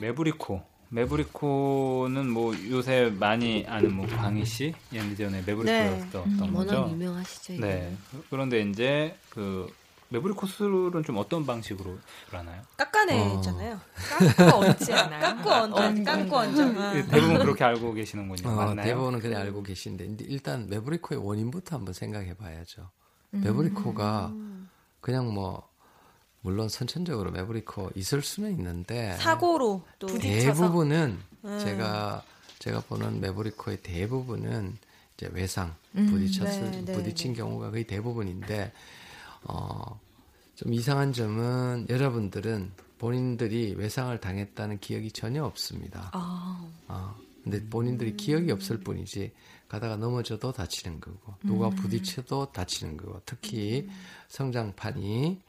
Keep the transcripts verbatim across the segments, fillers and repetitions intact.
매부리코. 매부리코는 뭐 요새 많이 아는 뭐 광희 씨 예전에 매부리코였던 네. 음, 거죠. 워낙 유명하시죠. 네. 그런데 이제 그 매부리코 수술은 좀 어떤 방식으로 하나요? 깎아내잖아요. 어. 깎고 얹지 않아요. 깎고 얹지. 깎고 얹지. 대부분 그렇게 알고 계시는군요. 어, 맞나요? 대부분은 그래 알고 계시는데 일단 매부리코의 원인부터 한번 생각해봐야죠. 음. 매부리코가 그냥 뭐. 물론 선천적으로 매부리코 있을 수는 있는데 사고로 또 부딪혀서 대부분은 음. 제가 제가 보는 매부리코의 대부분은 이제 외상 부딪혔을 음, 네, 부딪힌 네, 경우가 거의 대부분인데 어, 좀 이상한 점은 여러분들은 본인들이 외상을 당했다는 기억이 전혀 없습니다. 아, 어, 근데 본인들이 음. 기억이 없을 뿐이지 가다가 넘어져도 다치는 거고 누가 부딪혀도 다치는 거고 특히 음. 성장판이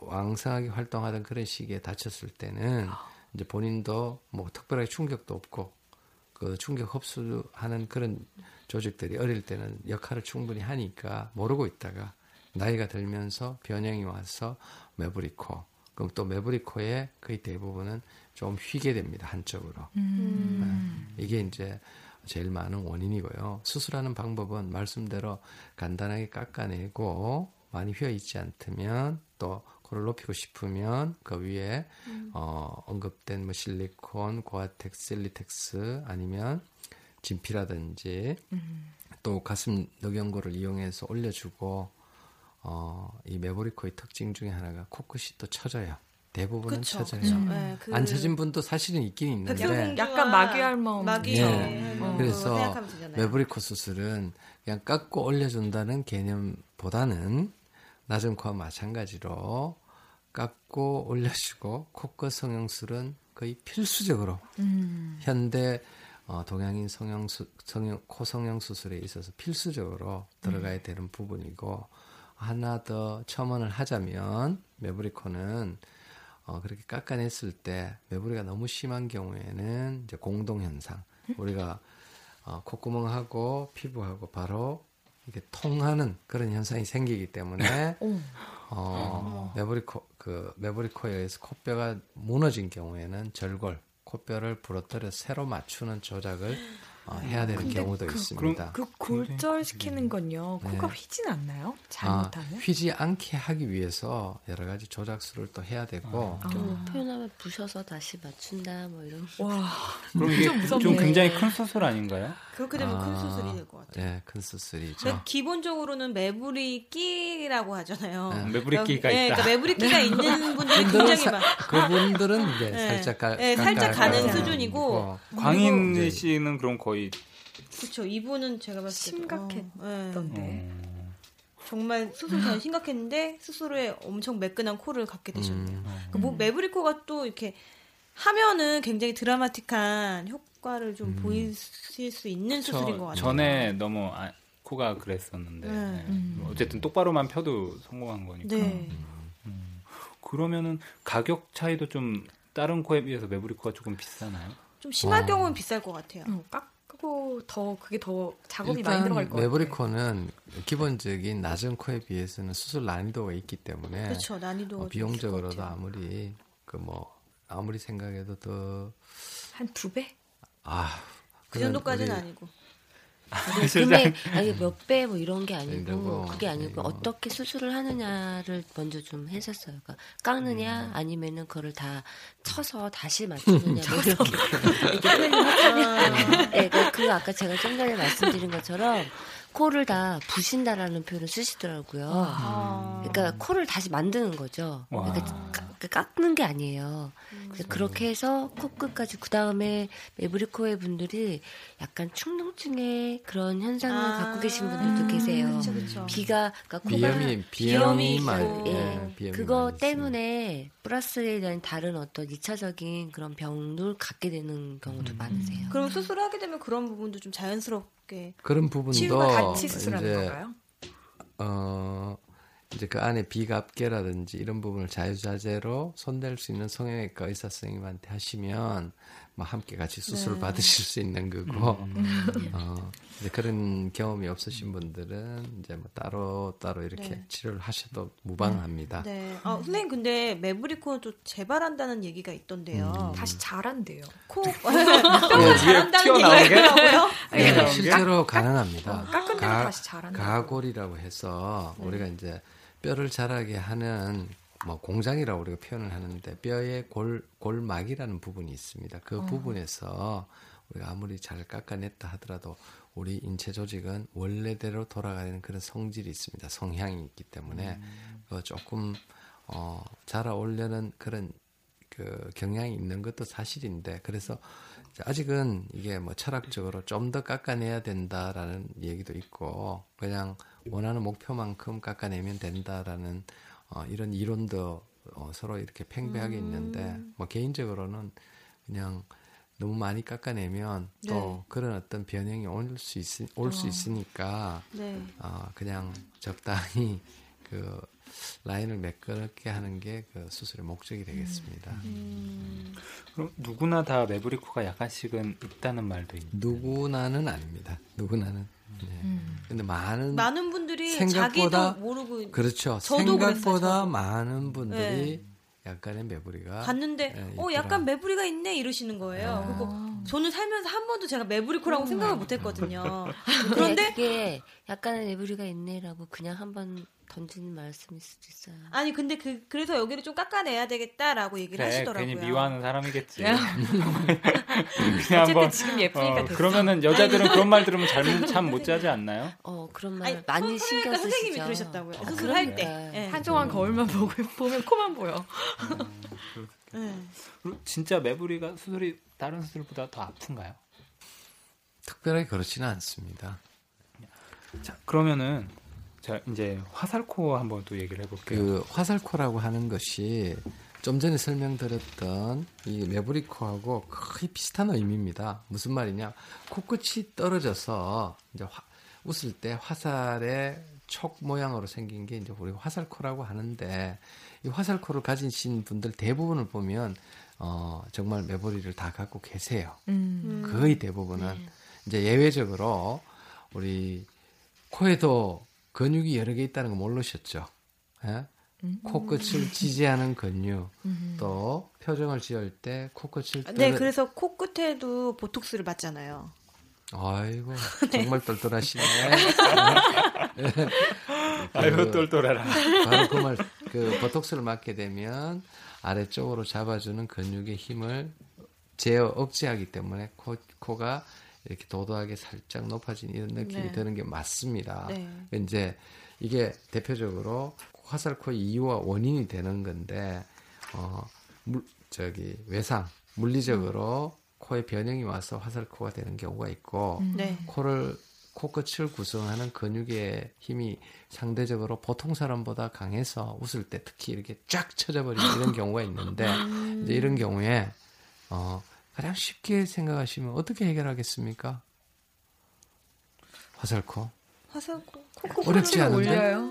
왕성하게 활동하던 그런 시기에 다쳤을 때는 이제 본인도 뭐 특별하게 충격도 없고 그 충격 흡수하는 그런 조직들이 어릴 때는 역할을 충분히 하니까 모르고 있다가 나이가 들면서 변형이 와서 매부리코. 그럼 또 매부리코의 거의 대부분은 좀 휘게 됩니다. 한쪽으로. 음. 이게 이제 제일 많은 원인이고요. 수술하는 방법은 말씀대로 간단하게 깎아내고 많이 휘어있지 않다면 또 코를 높이고 싶으면 그 위에 음. 어, 언급된 뭐 실리콘, 고아텍스, 셀리텍스 아니면 진피라든지 음. 또 가슴 늑연골을 이용해서 올려주고 어, 이 매부리코의 특징 중에 하나가 코끝이 또 처져요. 대부분은 그쵸, 처져요. 그쵸. 음. 네, 그... 안 처진 분도 사실은 있긴 있는데 약간 마귀알몸. 마귀. 네. 음. 그래서 매부리코 수술은 그냥 깎고 올려준다는 개념보다는 낮은 코와 마찬가지로 깎고 올려주고 코끝 성형술은 거의 필수적으로 음. 현대 어, 동양인 성형수, 성형, 코 성형수술에 있어서 필수적으로 들어가야 되는 음. 부분이고 하나 더 첨언을 하자면 매부리코는 어, 그렇게 깎아냈을 때 매부리가 너무 심한 경우에는 이제 공동현상 우리가 어, 콧구멍하고 피부하고 바로 이게 통하는 그런 현상이 생기기 때문에 어, 매부리코 그 매부리코에 의해서 코뼈가 무너진 경우에는 절골, 코뼈를 부러뜨려 새로 맞추는 조작을 어, 해야 되는 경우도 그, 있습니다. 그 골절시키는 건요, 네. 코가 휘진 않나요? 잘못하면? 아, 휘지 않게 하기 위해서 여러 가지 조작술을 또 해야 되고 아. 또 표현하면 부셔서 다시 맞춘다 뭐 이런. 와, 그럼 이게 좀, 좀 굉장히 큰 수술 아닌가요? 그렇게 되면 아, 큰 수술이 될 것 같아요. 네, 큰 수술이죠. 기본적으로는 매부리 끼라고 하잖아요. 네, 매부리 끼가 네, 있다. 그러니까 매부리 끼가 네. 있는 분들이 굉장히 많. 그분들은 이제 네. 살짝 가, 네, 살짝 가는 네. 수준이고. 광인 네. 씨는 그럼 거의. 그렇죠. 이분은 제가 봤을 때 심각했던데. 어, 네. 음. 정말 수술 전 심각했는데 스스로의 엄청 매끈한 코를 갖게 되셨네요. 음. 음. 그 뭐 매부리코가 또 이렇게. 하면은 굉장히 드라마틱한 효과를 좀 음. 보이실 수 있는 그쵸, 수술인 것 같아요. 전에 너무 아, 코가 그랬었는데 네. 네. 음. 어쨌든 똑바로만 펴도 성공한 거니까. 네. 음. 그러면은 가격 차이도 좀 다른 코에 비해서 매부리코가 조금 비싸나요? 좀 심할 어. 경우는 비쌀 것 같아요. 어, 깎고 더 그게 더 작업이 많이 들어갈 것 같아요. 매부리코는 기본적인 낮은 코에 비해서는 수술 난이도가 있기 때문에 그렇죠. 난이도가 어, 비용적으로도 아무리 그 뭐 아무리 생각해도 더 한 두 배? 아, 그 정도까지는 우리, 아니고 금액 아니 몇 배 뭐 이런 게 아니고 그게 아니고 어떻게 수술을 하느냐를 먼저 좀 했었어요. 그러니까 깎느냐 아니면은 그거를 다 쳐서 다시 맞추느냐 이렇게 하느냐. 네, 그 아까 제가 좀 전에 말씀드린 것처럼 코를 다 부신다라는 표현을 쓰시더라고요. 아. 그러니까 코를 다시 만드는 거죠. 그러니까 깎는 게 아니에요. 음. 그렇게 해서 코끝까지 그 다음에 매부리코의 분들이 약간 충농증의 그런 현상을 아. 갖고 계신 분들도 계세요. 그쵸, 그쵸. 비가 그러니까 비염이 비염이 말 예, 예, 그거 때문에 플러스에 대한 다른 어떤 이 차적인 그런 병을 갖게 되는 경우도 음. 많으세요. 그럼 수술하게 되면 그런 부분도 좀 자연스럽게 그런 부분도 치유가 같이 수술하는 건가요? 어. 이제 그 안에 비갑개라든지 이런 부분을 자유자재로 손댈 수 있는 성형외과 의사 선생님한테 하시면 뭐 함께 같이 수술을 네. 받으실 수 있는 거고 음. 어, 이제 그런 경험이 없으신 분들은 이제 뭐 따로 따로 이렇게 네. 치료를 하셔도 무방합니다. 네. 아, 선생님 근데 매부리코는 또 재발한다는 얘기가 있던데요. 음. 다시 자란대요. 코 뼈가 자란다는 얘기가 있더라고요. 네, 실제로 가능합니다. 깎은 데도 다시 자란다. 가골이라고 해서 네. 우리가 이제 뼈를 자라게 하는 뭐 공장이라고 우리가 표현을 하는데 뼈에 골, 골막이라는 부분이 있습니다. 그 어. 부분에서 우리가 아무리 잘 깎아냈다 하더라도 우리 인체 조직은 원래대로 돌아가는 그런 성질이 있습니다. 성향이 있기 때문에 음. 그 조금 어, 자라오려는 그런 그 경향이 있는 것도 사실인데 그래서 아직은 이게 뭐 철학적으로 좀 더 깎아내야 된다라는 얘기도 있고 그냥 원하는 목표만큼 깎아내면 된다라는 어, 이런 이론도 어, 서로 이렇게 팽배하게 음. 있는데 뭐 개인적으로는 그냥 너무 많이 깎아내면 네. 또 그런 어떤 변형이 올 수 있, 올 수 있으니까 네. 어, 그냥 적당히 그 라인을 매끄럽게 하는 게 그 수술의 목적이 되겠습니다. 음. 음. 그럼 누구나 다 매부리코가 약간씩은 있다는 말도 있나요? 누구나는 아닙니다. 누구나는. 네. 음. 근데 많은 많은 분들이 생각보다 자기도 모르고 그렇죠. 생각보다 그랬어요, 많은 분들이 네. 약간의 매부리가 봤는데 네, 어 약간 매부리가 있네 이러시는 거예요. 네. 그리고 저는 살면서 한 번도 제가 매부리코라고 오. 생각을 못했거든요. 그런데 그게 약간의 매부리가 있네라고 그냥 한번 던지는 말씀일 수도 있어요. 아니 근데 그 그래서 여기를 좀 깎아내야 되겠다라고 얘기를 그래, 하시더라고요. 괜히 미워하는 사람이겠지. 그냥 한번 지금 예쁘니까 어, 그러면은 여자들은 그런 말 들으면 참 못 자지 않나요? 어 그런 말 아니, 많이 신경 쓰시죠. 선생님이 그러셨다고요. 아, 수술할 때 네. 한정한 거울만 보고 보면 코만 보여. 음, 진짜 매부리가 수술이 다른 수술보다 더 아픈가요? 특별하게 그렇지는 않습니다. 자 그러면은. 자, 이제 화살코 한번 또 얘기를 해볼게요. 그 화살코라고 하는 것이 좀 전에 설명드렸던 이 매부리코하고 거의 비슷한 의미입니다. 무슨 말이냐? 코끝이 떨어져서 이제 화, 웃을 때 화살의 촉 모양으로 생긴 게 이제 우리 화살코라고 하는데 이 화살코를 가지신 분들 대부분을 보면 어, 정말 매부리를 다 갖고 계세요. 음. 거의 대부분은 네. 이제 예외적으로 우리 코에도 근육이 여러 개 있다는 거 모르셨죠? 예? 음. 코끝을 지지하는 근육, 음. 또 표정을 지을 때 코끝을 떨어... 네, 그래서 코끝에도 보톡스를 맞잖아요. 아이고, 네. 정말 똘똘하시네. 네. 그, 아이고, 똘똘해라. 바로 그 말, 그 보톡스를 맞게 되면 아래쪽으로 잡아주는 근육의 힘을 제어 억제하기 때문에 코, 코가 이렇게 도도하게 살짝 높아진 이런 느낌이 네. 드는 게 맞습니다. 네. 이제 이게 대표적으로 화살코 이유와 원인이 되는 건데, 어, 물, 저기, 외상, 물리적으로 음. 코에 변형이 와서 화살코가 되는 경우가 있고, 네. 코를, 코끝을 구성하는 근육의 힘이 상대적으로 보통 사람보다 강해서 웃을 때 특히 이렇게 쫙 쳐져버리는 이런 경우가 있는데, 음. 이제 이런 경우에, 어, 가장 쉽게 생각하시면 어떻게 해결하겠습니까? 화살코. 화살코. 코끝을 어렵지 않은데. 올려요.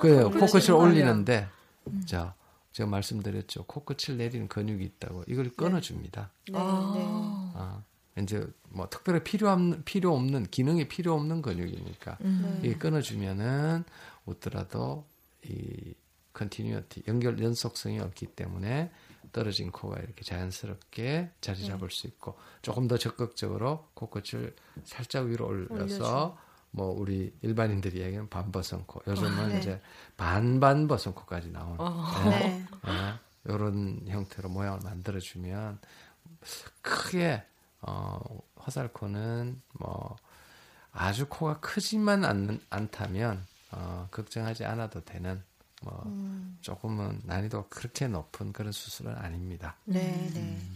그래요. 코끝을 올리는데, 음. 자, 제가 말씀드렸죠. 코끝을 내리는 근육이 있다고. 이걸 끊어줍니다. 네. 아. 네. 아, 이제 뭐 특별히 필요 없는, 필요 없는 기능이 필요 없는 근육이니까 음. 이게 끊어주면은 웃더라도 이 컨티뉴어티 연결 연속성이 없기 때문에 떨어진 코가 이렇게 자연스럽게 자리 잡을 네. 수 있고, 조금 더 적극적으로 코끝을 살짝 위로 올려서, 뭐 우리 일반인들이 얘기하는 반버선 코, 요즘은 아, 네. 이제 반반 버선 코까지 나오는 어, 네. 네. 네. 이런 형태로 모양을 만들어주면, 크게 어, 화살코는 뭐 아주 코가 크지만 않, 않다면 어, 걱정하지 않아도 되는, 뭐 음. 조금은 난이도가 그렇게 높은 그런 수술은 아닙니다. 네, 음. 네.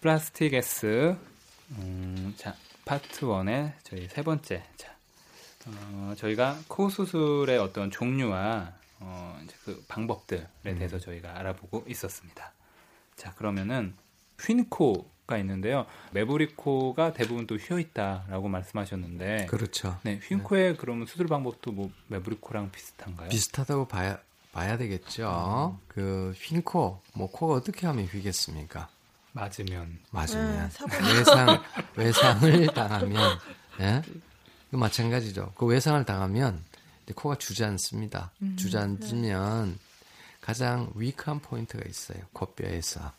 플라스틱 S. 음, 자, 파트 일의 저희 세 번째. 자, 어, 저희가 코 수술의 어떤 종류와 어, 이제 그 방법들에 음. 대해서 저희가 알아보고 있었습니다. 자, 그러면은 휜코가 있는데요. 매부리코가 대부분 또 휘어 있다라고 말씀하셨는데, 그렇죠. 네, 휜코의 네. 그러면 수술 방법도 뭐 매부리코랑 비슷한가요? 비슷하다고 봐야 봐야 되겠죠. 음. 그 휜코, 뭐 코가 어떻게 하면 휘겠습니까? 맞으면 맞으면 네, 외상 외상을 당하면, 예, 그 마찬가지죠. 그 외상을 당하면 코가 주저앉습니다. 음, 주저앉으면 네. 가장 위크한 포인트가 있어요. 코뼈에서.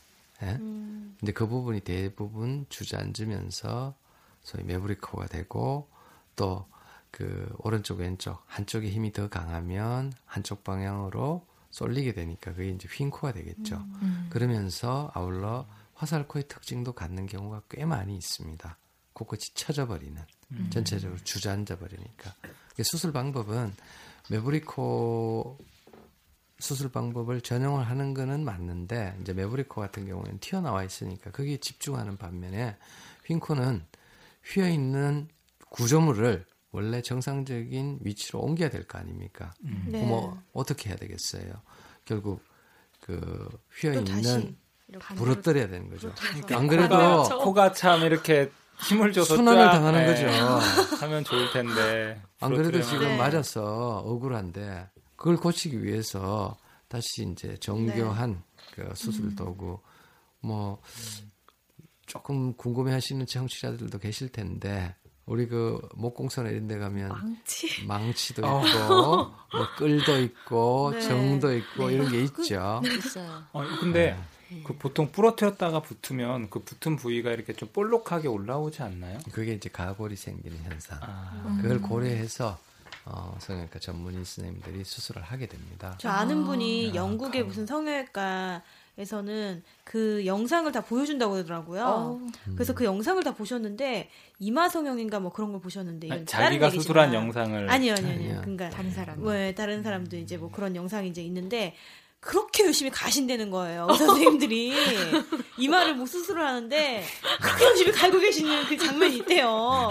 예? 음. 근데 그 부분이 대부분 주저앉으면서 소위 매부리코가 되고, 또 그 오른쪽 왼쪽 한쪽에 힘이 더 강하면 한쪽 방향으로 쏠리게 되니까 그게 이제 휜코가 되겠죠. 음, 음. 그러면서 아울러 화살코의 특징도 갖는 경우가 꽤 많이 있습니다. 코끝이 쳐져버리는, 음. 전체적으로 주저앉아버리니까. 수술 방법은, 매부리코 수술 방법을 전용을 하는 거는 맞는데, 이제 매부리코 같은 경우에는 튀어나와 있으니까 거기에 집중하는 반면에, 휜코는 휘어있는 구조물을 원래 정상적인 위치로 옮겨야 될 거 아닙니까? 음. 네. 뭐 어떻게 해야 되겠어요? 결국 그 휘어있는 부러뜨려야 되는 거죠. 그러니까 안 그래도 코가 참 이렇게 힘을 줘서 순환을 쫙, 당하는 네, 거죠. 하면 좋을 텐데. 안 그래도 지금 네. 맞아서 억울한데, 그걸 고치기 위해서 다시 이제 정교한 네. 그 수술 도구, 음. 뭐 조금 궁금해하시는 청취자들도 계실 텐데, 우리 그 목공소나 이런 데 가면 망치? 망치도 있고 어. 뭐 끌도 있고 네. 정도 있고 네. 이런 게 있죠. 그, 있어요. 어, 근데 네. 그 보통 부러뜨렸다가 붙으면 그 붙은 부위가 이렇게 좀 볼록하게 올라오지 않나요? 그게 이제 가골이 생기는 현상. 아. 그걸 고려해서 어, 성형외과 전문의 선생님들이 수술을 하게 됩니다. 저 아는 분이 아. 영국의 아. 무슨 성형외과에서는 그 영상을 다 보여준다고 그러더라고요. 어. 그래서 그 영상을 다 보셨는데, 이마 성형인가 뭐 그런 걸 보셨는데, 아니, 자기가 얘기지만. 수술한 영상을 아니요 아니요 아니요. 아니요. 그러니까 다른 사람, 왜 다른 사람도 이제 뭐 그런 영상이 이제 있는데. 그렇게 열심히 가신다는 거예요. 의사 선생님들이 이마를 뭐 수술을 하는데 그렇게 열심히 갈고 계시는 그 장면이 있대요.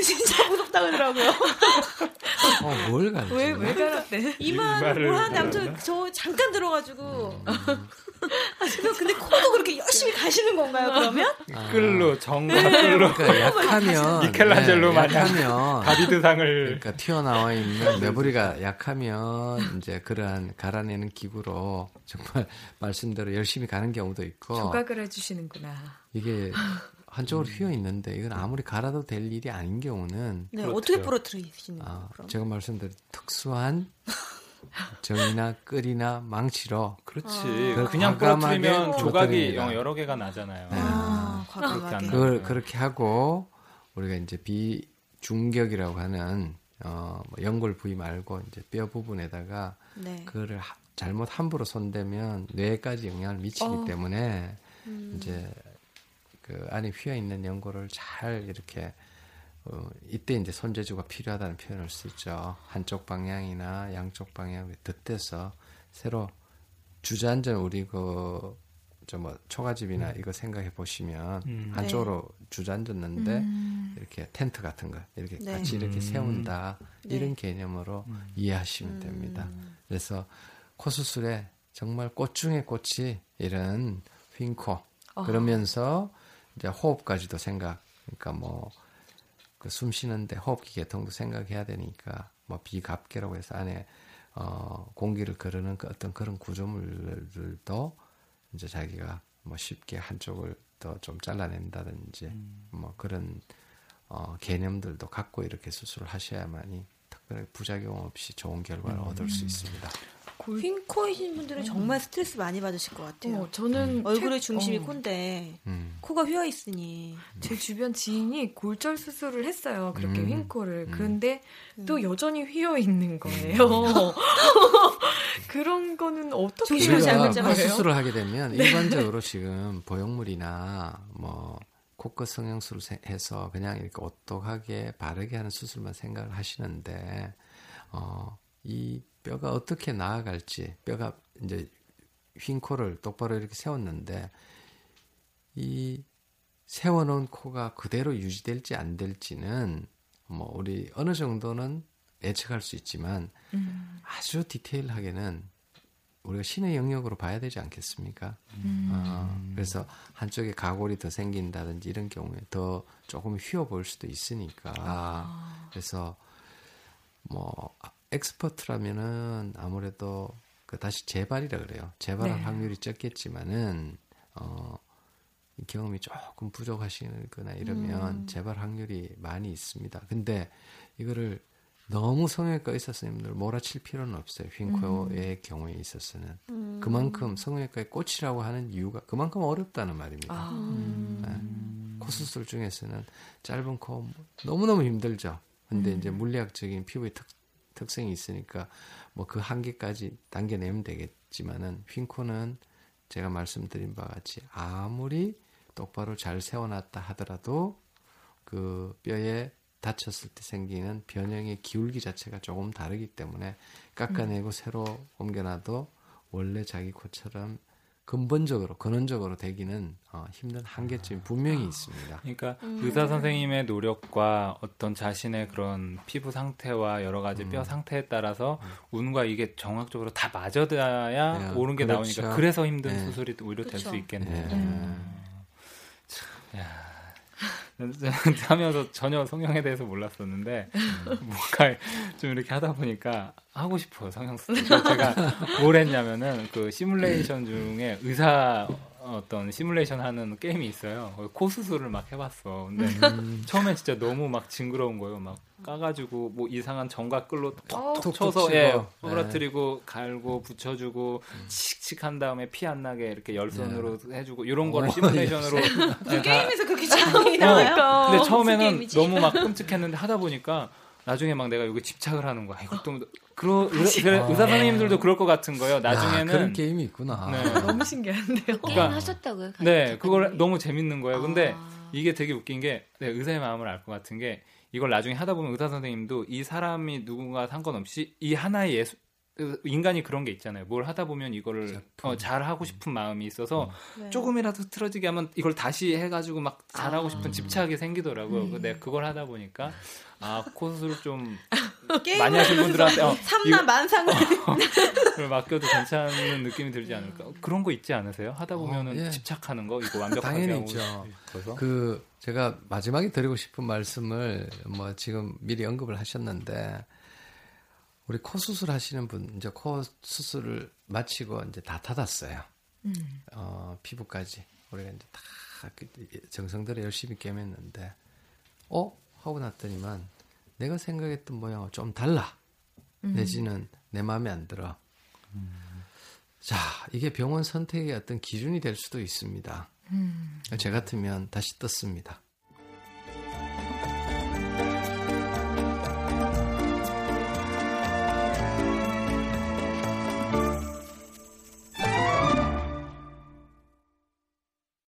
진짜 무섭다 그러더라고요. 어, 뭘 갈지? 왜, 왜 갈았대? 이마를 뭘 하는데, 아무튼 저 잠깐 들어가지고. 아, 근데 코도 그렇게 열심히 가시는 건가요, 그러면? 아, 끌로, 정과 끌로. 그러니까 약하면. 미켈란젤로 네, 약하면. 다비드상을. 그러니까 튀어나와 있는 매부리가 약하면, 이제 그러한 갈아내는 기구로 정말 말씀대로 열심히 가는 경우도 있고. 조각을 해주시는구나. 이게 한쪽으로 음. 휘어 있는데, 이건 아무리 갈아도 될 일이 아닌 경우는. 네, 어떻게 부러뜨리시는 거예요? 아, 제가 말씀드린 특수한. 정이나 끌이나 망치로. 그렇지. 아, 그냥 부러뜨리면 조각이 여러 개가 나잖아요. 네. 아, 과감하게. 그걸 그렇게 하고, 우리가 이제 비중격이라고 하는 어, 연골 부위 말고 이제 뼈 부분에다가 네. 그거를 하, 잘못 함부로 손대면 뇌까지 영향을 미치기 어. 때문에 음. 이제 그 안에 휘어 있는 연골을 잘 이렇게. 어, 이때 이제 손재주가 필요하다는 표현을 쓰죠. 한쪽 방향이나 양쪽 방향에 덧대서 새로 주저앉은 우리 그 저 뭐 초가집이나 음. 이거 생각해 보시면 음. 한쪽으로 네. 주저앉았는데 음. 이렇게 텐트 같은 거 이렇게 네. 같이 이렇게 세운다 음. 이런 개념으로 음. 이해하시면 음. 됩니다. 그래서 코 수술에 정말 꽃 중에 꽃이 이런 휜코. 어. 그러면서 이제 호흡까지도 생각. 그러니까 뭐 그 숨 쉬는데 호흡기 개통도 생각해야 되니까, 뭐 비갑개라고 해서 안에 어, 공기를 거르는 그 어떤 그런 구조물들도 이제 자기가 뭐 쉽게 한쪽을 더 좀 잘라낸다든지 음. 뭐 그런 어, 개념들도 갖고 이렇게 수술을 하셔야만이 특별히 부작용 없이 좋은 결과를 음. 얻을 수 있습니다. 흰 코이신 분들은 음. 정말 스트레스 많이 받으실 것 같아요. 어, 저는 음. 얼굴의 중심이 어. 콘데 음. 코가 휘어 있으니 제 주변 지인이 골절 수술을 했어요. 그렇게 음. 흰 코를. 음. 그런데 음. 또 여전히 휘어 있는 거예요. 그런 거는 어떻게 우리가 잘못 잡아요? 수술을 하게 되면 네. 일반적으로 지금 보형물이나 뭐 코끝 성형술을 해서 그냥 이렇게 오똑하게 바르게 하는 수술만 생각을 하시는데 어, 이 뼈가 어떻게 나아갈지, 뼈가 이제 휜 코를 똑바로 이렇게 세웠는데 이 세워놓은 코가 그대로 유지될지 안 될지는 뭐 우리 어느 정도는 예측할 수 있지만 음. 아주 디테일하게는 우리가 신의 영역으로 봐야 되지 않겠습니까? 음. 어, 그래서 한쪽에 가골이 더 생긴다든지 이런 경우에 더 조금 휘어 보일 수도 있으니까 아. 그래서 뭐 엑스퍼트라면은 아무래도 그 다시 재발이라 그래요. 재발할 네. 확률이 적겠지만은 어, 경험이 조금 부족하시거나 이러면 음. 재발 확률이 많이 있습니다. 근데 이거를 너무 성형외과 의사 선생님들 몰아칠 필요는 없어요. 휜코의 음. 경우에 있어서는 음. 그만큼 성형외과의 꽃이라고 하는 이유가 그만큼 어렵다는 말입니다. 아. 음. 네. 코 수술 중에서는 짧은 코 너무너무 힘들죠. 근데 음. 이제 물리학적인 피부의 특 특성이 있으니까 뭐 그 한계까지 당겨내면 되겠지만은 휜코는 제가 말씀드린 바와 같이 아무리 똑바로 잘 세워놨다 하더라도 그 뼈에 다쳤을 때 생기는 변형의 기울기 자체가 조금 다르기 때문에 깎아내고 음. 새로 옮겨놔도 원래 자기 코처럼 근본적으로 근원적으로 되기는 어, 힘든 한계점이 분명히 있습니다. 그러니까 음. 의사 선생님의 노력과 어떤 자신의 그런 피부 상태와 여러 가지 음. 뼈 상태에 따라서 운과 이게 정확적으로 다 맞아야 네. 옳은 게 그렇죠. 나오니까 그래서 힘든 네. 수술이 오히려 될 수 있겠네요. 네. 음. 야, 하면서 전혀 성형에 대해서 몰랐었는데 뭔가 좀 이렇게 하다 보니까 하고 싶어요. 성형수술. 제가 뭘 했냐면은 그 시뮬레이션 중에 의사 어떤 시뮬레이션 하는 게임이 있어요. 코 수술을 막 해봤어. 근데 음. 처음에 진짜 너무 막 징그러운 거예요. 막 까가지고 뭐 이상한 정각글로 톡톡 쳐서 예, 부러뜨리고 갈고 붙여주고 칙칙한 다음에 피 안 나게 이렇게 열선으로 네. 해주고 이런 거를 시뮬레이션으로 그 게임에서 그렇게 장면이 나와요. 근데 처음에는 너무 막 끔찍했는데 하다 보니까 나중에 막 내가 여기 집착을 하는 거야. 이것도 그러 의사 선생님들도 그럴 것 같은 거예요. 나중에는 야, 그런 게임이 있구나. 네. 너무 신기한데요. 그러니까, 게임 하셨다고요? 네, 그걸 너무 재밌는 거예요. 근데 아... 이게 되게 웃긴 게 네, 의사의 마음을 알 것 같은 게 이걸 나중에 하다 보면 의사 선생님도 이 사람이 누군가 상관없이 이 하나의 예술 인간이 그런 게 있잖아요. 뭘 하다 보면 이거를 어, 잘 하고 싶은 마음이 있어서 네. 조금이라도 틀어지게 하면 이걸 다시 해가지고 막 잘하고 아. 싶은 집착이 생기더라고요. 음. 근데 그걸 하다 보니까 아, 코 수술 좀 많이 하신 분들한테 어, 삼남 만상을 어, 맡겨도 괜찮은 느낌이 들지 않을까? 그런 거 있지 않으세요? 하다 보면은 어, 예. 집착하는 거 이거 완벽하게 당연히 하고 있죠. 싶어서. 그 제가 마지막에 드리고 싶은 말씀을 뭐 지금 미리 언급을 하셨는데. 우리 코 수술 하시는 분, 이제 코 수술을 마치고 이제 다 닫았어요. 음. 어, 피부까지. 우리가 이제 다 정성대로 열심히 꿰맸는데, 어? 하고 났더니만, 내가 생각했던 모양하고 좀 달라. 음. 내지는 내 마음에 안 들어. 음. 자, 이게 병원 선택의 어떤 기준이 될 수도 있습니다. 음. 제 같으면 다시 떴습니다.